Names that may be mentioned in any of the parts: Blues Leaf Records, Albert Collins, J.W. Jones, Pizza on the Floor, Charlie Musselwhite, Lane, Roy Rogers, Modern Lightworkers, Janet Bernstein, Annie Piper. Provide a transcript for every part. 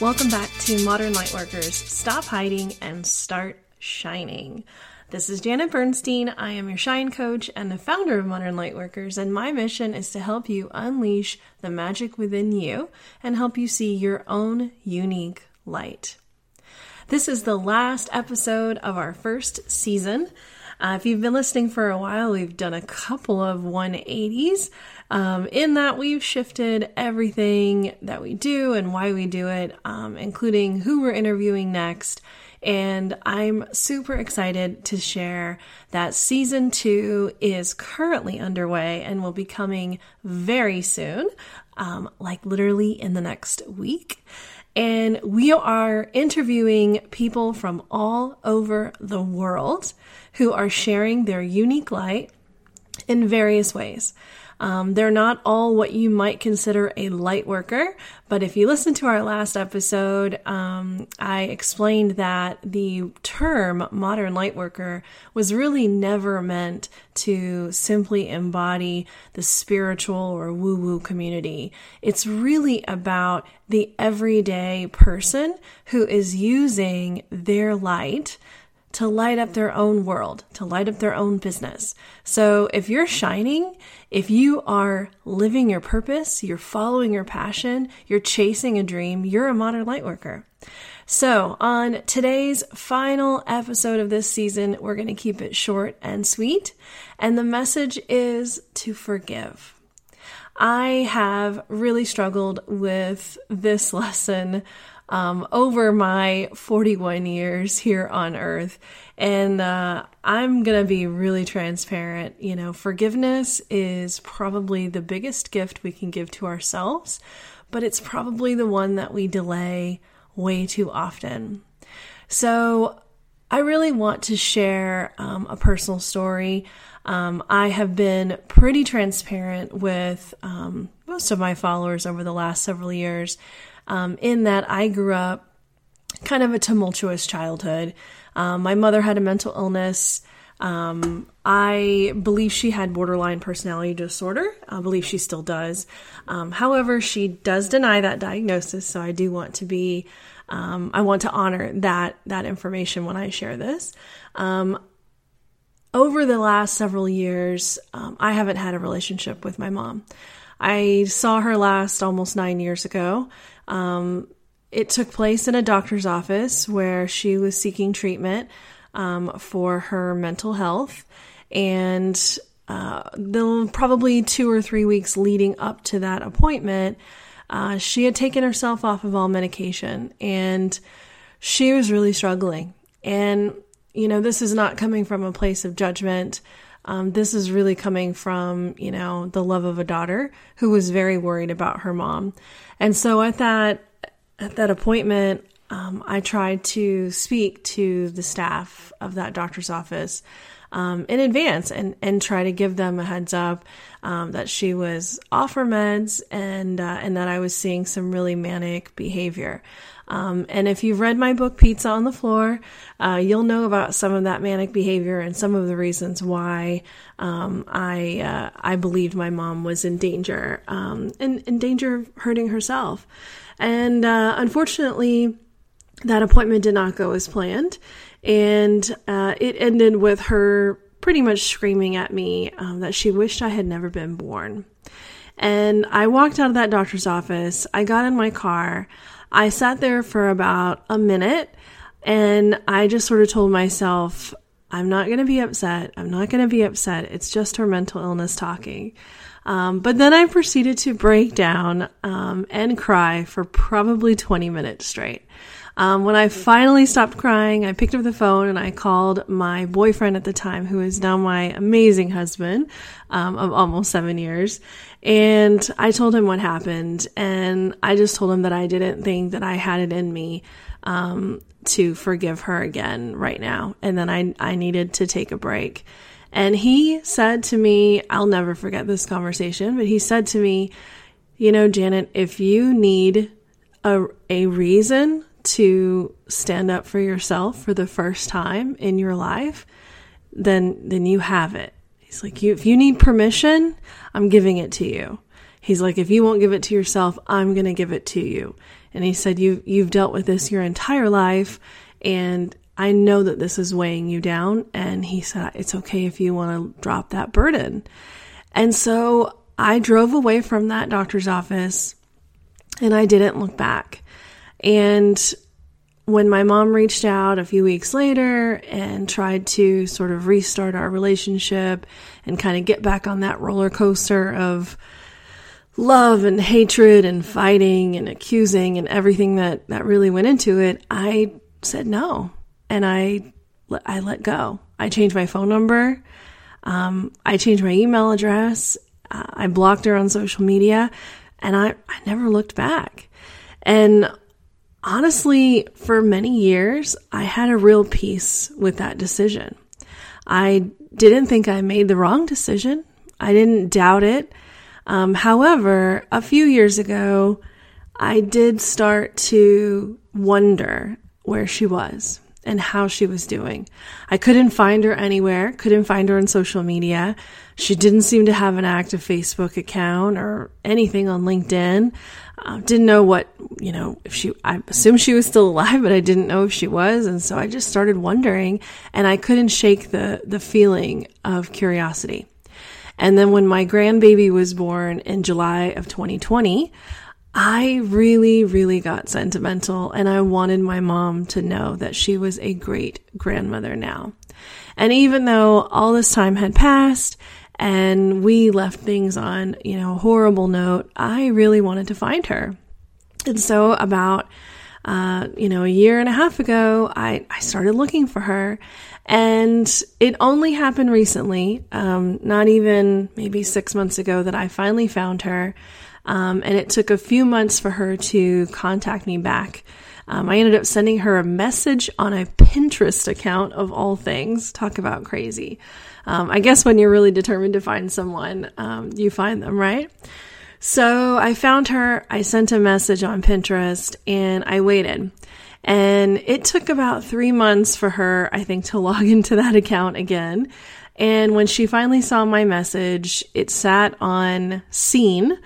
Welcome back to Modern Lightworkers. Stop hiding and start shining. This is Janet Bernstein. I am your shine coach and the founder of Modern Lightworkers, and my mission is to help you unleash the magic within you and help you see your own unique light. This is the last episode of our first season. If you've been listening for a while, we've done a couple of 180s. In that we've shifted everything that we do and why we do it, including who we're interviewing next. And I'm super excited to share that season 2 is currently underway and will be coming very soon, like literally in the next week. And we are interviewing people from all over the world who are sharing their unique light in various ways. They're not all what you might consider a light worker, but if you listen to our last episode, I explained that the term modern light worker was really never meant to simply embody the spiritual or woo-woo community. It's really about the everyday person who is using their light to light up their own world, to light up their own business. So if you're shining, if you are living your purpose, you're following your passion, you're chasing a dream, you're a modern light worker. So on today's final episode of this season, we're going to keep it short and sweet. And the message is to forgive. I have really struggled with this lesson over my 41 years here on earth. And I'm going to be really transparent. You know, forgiveness is probably the biggest gift we can give to ourselves, but it's probably the one that we delay way too often. So I really want to share a personal story. I have been pretty transparent with most of my followers over the last several years. In that I grew up kind of a tumultuous childhood. My mother had a mental illness. I believe she had borderline personality disorder. I believe she still does. However, she does deny that diagnosis. So I do want to be, I want to honor that information when I share this. Over the last several years, I haven't had a relationship with my mom. I saw her last almost 9 years ago. It took place in a doctor's office where she was seeking treatment for her mental health. And probably 2 or 3 weeks leading up to that appointment, she had taken herself off of all medication and she was really struggling. And, you know, this is not coming from a place of judgment. This is really coming from, you know, the love of a daughter who was very worried about her mom. And so at that appointment, I tried to speak to the staff of that doctor's office in advance and try to give them a heads up that she was off her meds and that I was seeing some really manic behavior. And if you've read my book, Pizza on the Floor, you'll know about some of that manic behavior and some of the reasons why I believed my mom was in danger, and in danger of hurting herself. And unfortunately, that appointment did not go as planned. And it ended with her pretty much screaming at me that she wished I had never been born. And I walked out of that doctor's office. I got in my car. I sat there for about a minute and I just sort of told myself, I'm not going to be upset. I'm not going to be upset. It's just her mental illness talking. But then I proceeded to break down and cry for probably 20 minutes straight. When I finally stopped crying, I picked up the phone and I called my boyfriend at the time, who is now my amazing husband of almost 7 years. And I told him what happened. And I just told him that I didn't think that I had it in me to forgive her again right now. And then I needed to take a break. And he said to me, I'll never forget this conversation, but he said to me, you know, Janet, if you need a reason to stand up for yourself for the first time in your life, then you have it. He's like, if you need permission, I'm giving it to you. He's like, if you won't give it to yourself, I'm going to give it to you. And he said, you've dealt with this your entire life, and I know that this is weighing you down. And he said, it's okay if you want to drop that burden. And so I drove away from that doctor's office, and I didn't look back. And when my mom reached out a few weeks later and tried to sort of restart our relationship and kind of get back on that roller coaster of love and hatred and fighting and accusing and everything that really went into it, I said no. And I let go. I changed my phone number. I changed my email address. I blocked her on social media, and I never looked back. And honestly, for many years, I had a real peace with that decision. I didn't think I made the wrong decision. I didn't doubt it. However, a few years ago, I did start to wonder where she was and how she was doing. I couldn't find her anywhere, couldn't find her on social media. She didn't seem to have an active Facebook account or anything on LinkedIn. Didn't know what, if I assumed she was still alive, but I didn't know if she was. And so I just started wondering, and I couldn't shake the feeling of curiosity. And then when my grandbaby was born in July of 2020, I really, really got sentimental, and I wanted my mom to know that she was a great grandmother now. And even though all this time had passed and we left things on, a horrible note, I really wanted to find her. And so about, a year and a half ago, I started looking for her, and it only happened recently, not even maybe 6 months ago, that I finally found her. And it took a few months for her to contact me back. I ended up sending her a message on a Pinterest account of all things. Talk about crazy. I guess when you're really determined to find someone, you find them, right? So I found her. I sent a message on Pinterest, and I waited. And it took about 3 months for her, I think, to log into that account again. And when she finally saw my message, it sat on Scene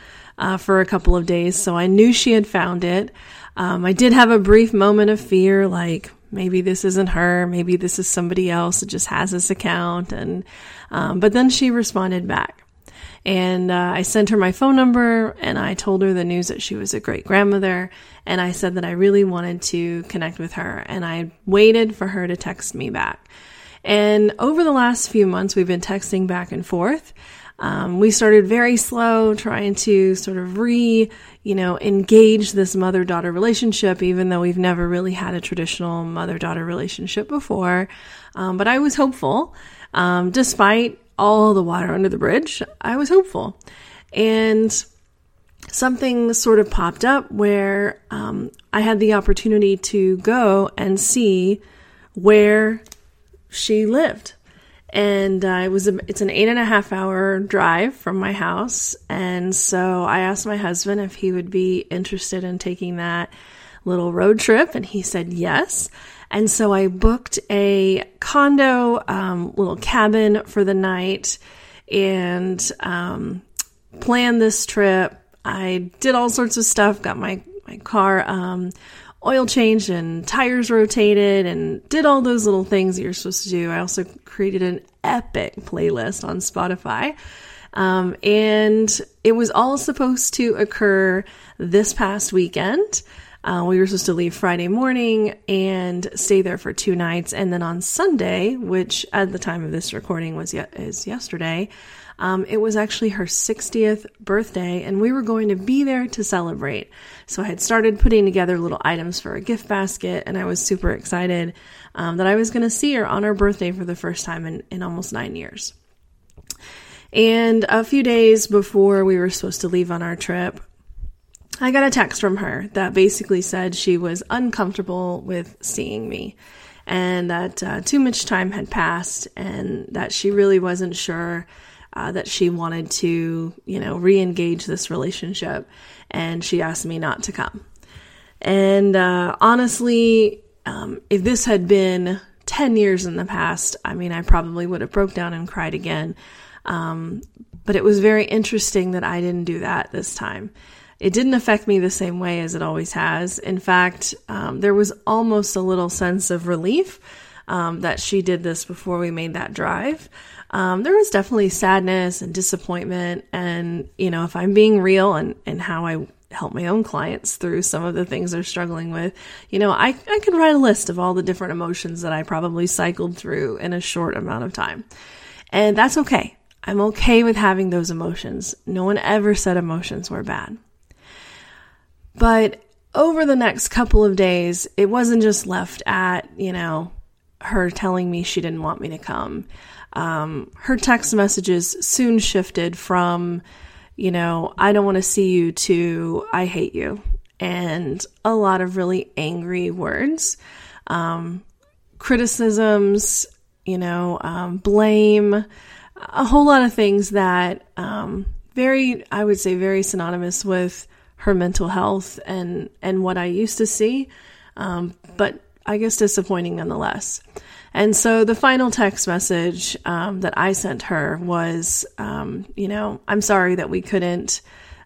for a couple of days, so I knew she had found it. I did have a brief moment of fear, like maybe this isn't her, maybe this is somebody else that just has this account. And but then she responded back, and I sent her my phone number, and I told her the news that she was a great grandmother, and I said that I really wanted to connect with her, and I waited for her to text me back. And over the last few months, we've been texting back and forth. We started very slow, trying to sort of engage this mother-daughter relationship, even though we've never really had a traditional mother-daughter relationship before. But I was hopeful, despite all the water under the bridge, I was hopeful. And something sort of popped up where I had the opportunity to go and see where she lived. And it's an 8.5-hour drive from my house. And so I asked my husband if he would be interested in taking that little road trip. And he said yes. And so I booked a condo, little cabin for the night, and planned this trip. I did all sorts of stuff, got my car oil change and tires rotated, and did all those little things that you're supposed to do. I also created an epic playlist on Spotify. And it was all supposed to occur this past weekend. We were supposed to leave Friday morning and stay there for 2 nights. And then on Sunday, which at the time of this recording is yesterday, it was actually her 60th birthday, and we were going to be there to celebrate. So I had started putting together little items for a gift basket, and I was super excited that I was going to see her on her birthday for the first time in almost 9 years. And a few days before we were supposed to leave on our trip, I got a text from her that basically said she was uncomfortable with seeing me, and that too much time had passed, and that she really wasn't sure that she wanted to, re-engage this relationship, and she asked me not to come. And honestly, if this had been 10 years in the past, I probably would have broke down and cried again. But it was very interesting that I didn't do that this time. It didn't affect me the same way as it always has. In fact, there was almost a little sense of relief that she did this before we made that drive. There was definitely sadness and disappointment. And, you know, if I'm being real and how I help my own clients through some of the things they're struggling with, you know, I could write a list of all the different emotions that I probably cycled through in a short amount of time. And that's okay. I'm okay with having those emotions. No one ever said emotions were bad. But over the next couple of days, it wasn't just left at, you know, her telling me she didn't want me to come. Her text messages soon shifted from, you know, I don't want to see you to I hate you. And a lot of really angry words, criticisms, you know, blame, a whole lot of things that very synonymous with her mental health and what I used to see, but I guess disappointing nonetheless. And so the final text message that I sent her was, you know, I'm sorry that we couldn't,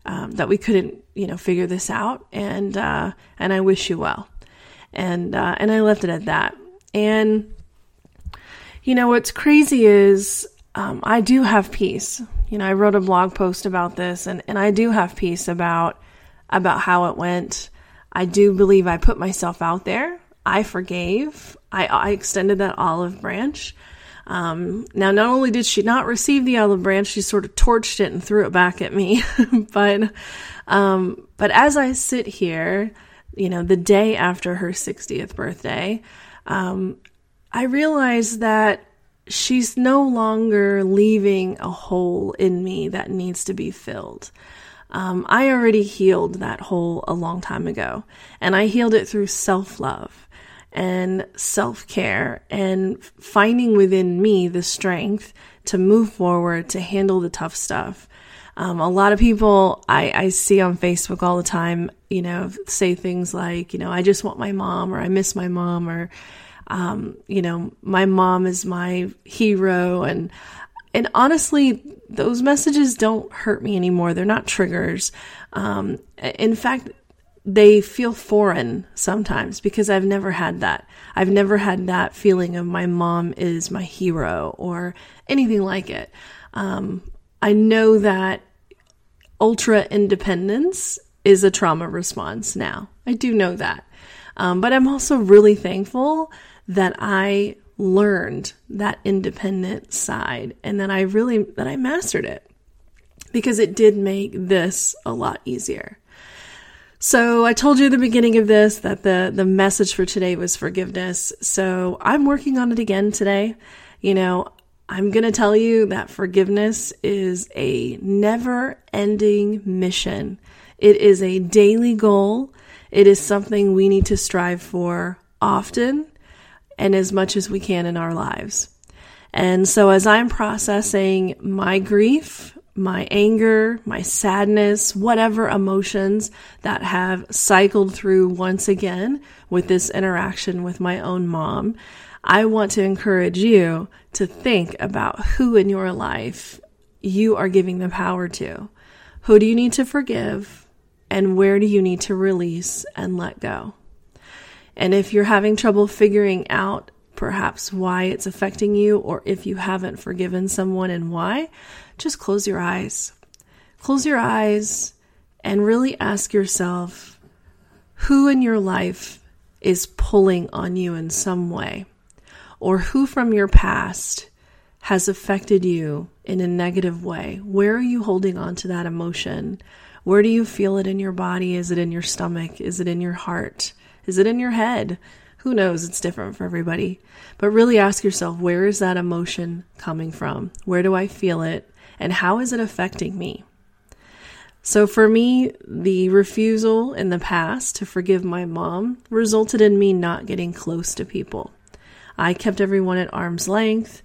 you know, figure this out, and I wish you well, and I left it at that. And you know what's crazy is, I do have peace. You know, I wrote a blog post about this, and I do have peace about how it went. I do believe I put myself out there. I forgave. I extended that olive branch. Now, not only did she not receive the olive branch, she sort of torched it and threw it back at me. But as I sit here, you know, the day after her 60th birthday, I realized that she's no longer leaving a hole in me that needs to be filled. I already healed that hole a long time ago, and I healed it through self-love and self-care and finding within me the strength to move forward, to handle the tough stuff. A lot of people I see on Facebook all the time, you know, say things like, you know, I just want my mom, or I miss my mom, or you know, my mom is my hero. And honestly, those messages don't hurt me anymore. They're not triggers. In fact, they feel foreign sometimes because I've never had that. I've never had that feeling of my mom is my hero or anything like it. I know that ultra independence is a trauma response now. I do know that. But I'm also really thankful that I learned that independent side and that I mastered it, because it did make this a lot easier. So I told you at the beginning of this that the message for today was forgiveness. So I'm working on it again today. You know, I'm going to tell you that forgiveness is a never-ending mission. It is a daily goal. It is something we need to strive for often and as much as we can in our lives. And so as I'm processing my grief, my anger, my sadness, whatever emotions that have cycled through once again with this interaction with my own mom, I want to encourage you to think about who in your life you are giving the power to. Who do you need to forgive? And where do you need to release and let go? And if you're having trouble figuring out perhaps why it's affecting you, or if you haven't forgiven someone and why, just close your eyes. Close your eyes and really ask yourself, who in your life is pulling on you in some way? Or who from your past has affected you in a negative way? Where are you holding on to that emotion? Where do you feel it in your body? Is it in your stomach? Is it in your heart? Is it in your head? Who knows? It's different for everybody. But really ask yourself, where is that emotion coming from? Where do I feel it? And how is it affecting me? So for me, the refusal in the past to forgive my mom resulted in me not getting close to people. I kept everyone at arm's length.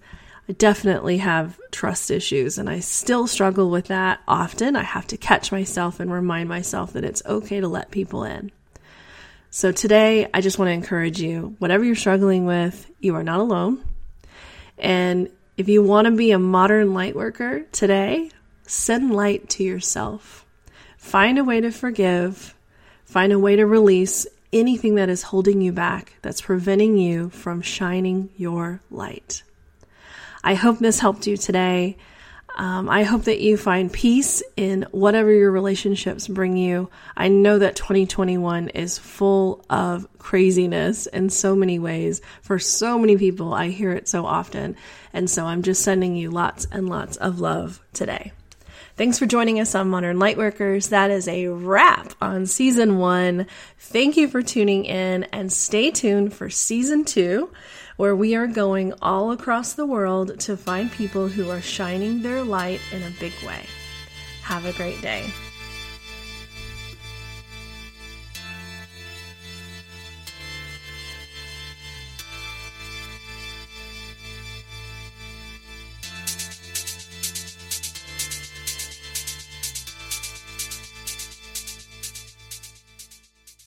I definitely have trust issues, and I still struggle with that often. I have to catch myself and remind myself that it's okay to let people in. So today, I just want to encourage you, whatever you're struggling with, you are not alone. And if you want to be a modern light worker today, Send light to yourself. Find a way to forgive. Find a way to release anything that is holding you back, that's preventing you from shining your light. I hope this helped you today. I hope that you find peace in whatever your relationships bring you. I know that 2021 is full of craziness in so many ways for so many people. I hear it so often. And so I'm just sending you lots and lots of love today. Thanks for joining us on Modern Lightworkers. That is a wrap on season 1. Thank you for tuning in and stay tuned for season 2, where we are going all across the world to find people who are shining their light in a big way. Have a great day.